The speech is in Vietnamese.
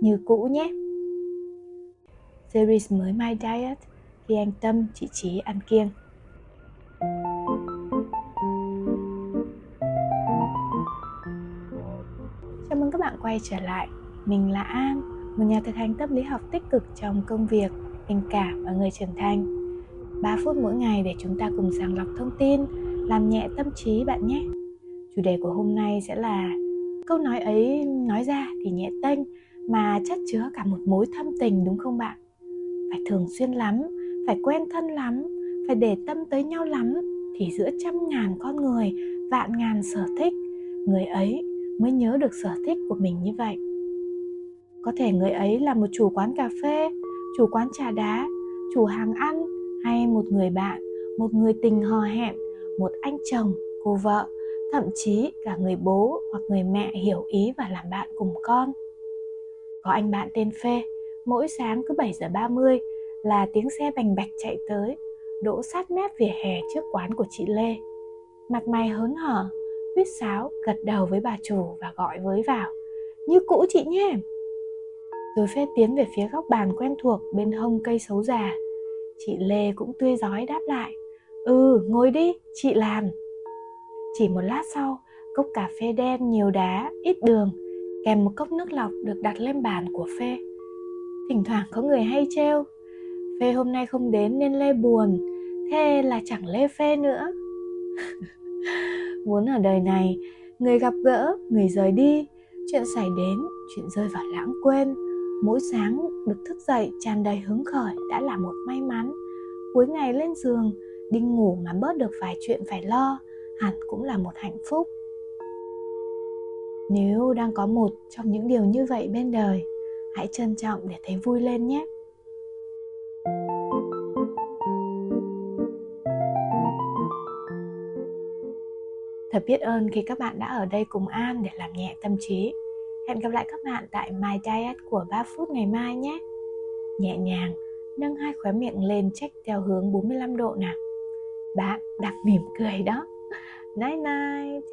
như cũ nhé. Series mới Mind Diet khi anh Tâm, chị Trí ăn kiêng. Chào mừng các bạn quay trở lại. Mình là An, một nhà thực hành tâm lý học tích cực trong công việc, tình cảm và người trưởng thành. 3 phút mỗi ngày để chúng ta cùng sàng lọc thông tin, làm nhẹ tâm trí bạn nhé. Chủ đề của hôm nay sẽ là câu nói ấy nói ra thì nhẹ tênh mà chất chứa cả một mối thâm tình, đúng không bạn? Phải thường xuyên lắm, phải quen thân lắm, phải để tâm tới nhau lắm thì giữa trăm ngàn con người, vạn ngàn sở thích, người ấy mới nhớ được sở thích của mình như vậy. Có thể người ấy là một chủ quán cà phê, chủ quán trà đá, chủ hàng ăn, hay một người bạn, một người tình hò hẹn, một anh chồng, cô vợ, thậm chí cả người bố hoặc người mẹ hiểu ý và làm bạn cùng con. Có anh bạn tên Phê, mỗi sáng cứ 7:30 là tiếng xe bành bạch chạy tới, đỗ sát mép vỉa hè trước quán của chị Lê. Mặt mày hớn hở, huýt sáo gật đầu với bà chủ và gọi với vào: "Như cũ chị nhé." Rồi Phê tiến về phía góc bàn quen thuộc bên hông cây sấu già. Chị Lê cũng tươi rói đáp lại: "Ừ, ngồi đi, chị làm." Chỉ một lát sau, cốc cà phê đen nhiều đá, ít đường, kèm một cốc nước lọc được đặt lên bàn của Phê. Thỉnh thoảng có người hay trêu: "Phê hôm nay không đến nên Lê buồn, thế là chẳng Lê Phê nữa." Muốn ở đời này, người gặp gỡ, người rời đi, chuyện xảy đến, chuyện rơi vào lãng quên, mỗi sáng được thức dậy tràn đầy hứng khởi đã là một may mắn. Cuối ngày lên giường, đi ngủ mà bớt được vài chuyện phải lo, hẳn cũng là một hạnh phúc. Nếu đang có một trong những điều như vậy bên đời, hãy trân trọng để thấy vui lên nhé. Thật biết ơn khi các bạn đã ở đây cùng An để làm nhẹ tâm trí. Hẹn gặp lại các bạn tại Mind Diet của 3 phút ngày mai nhé. Nhẹ nhàng, nâng hai khóe miệng lên check theo hướng 45 độ nào. Bạn đặt mỉm cười đó. Night night.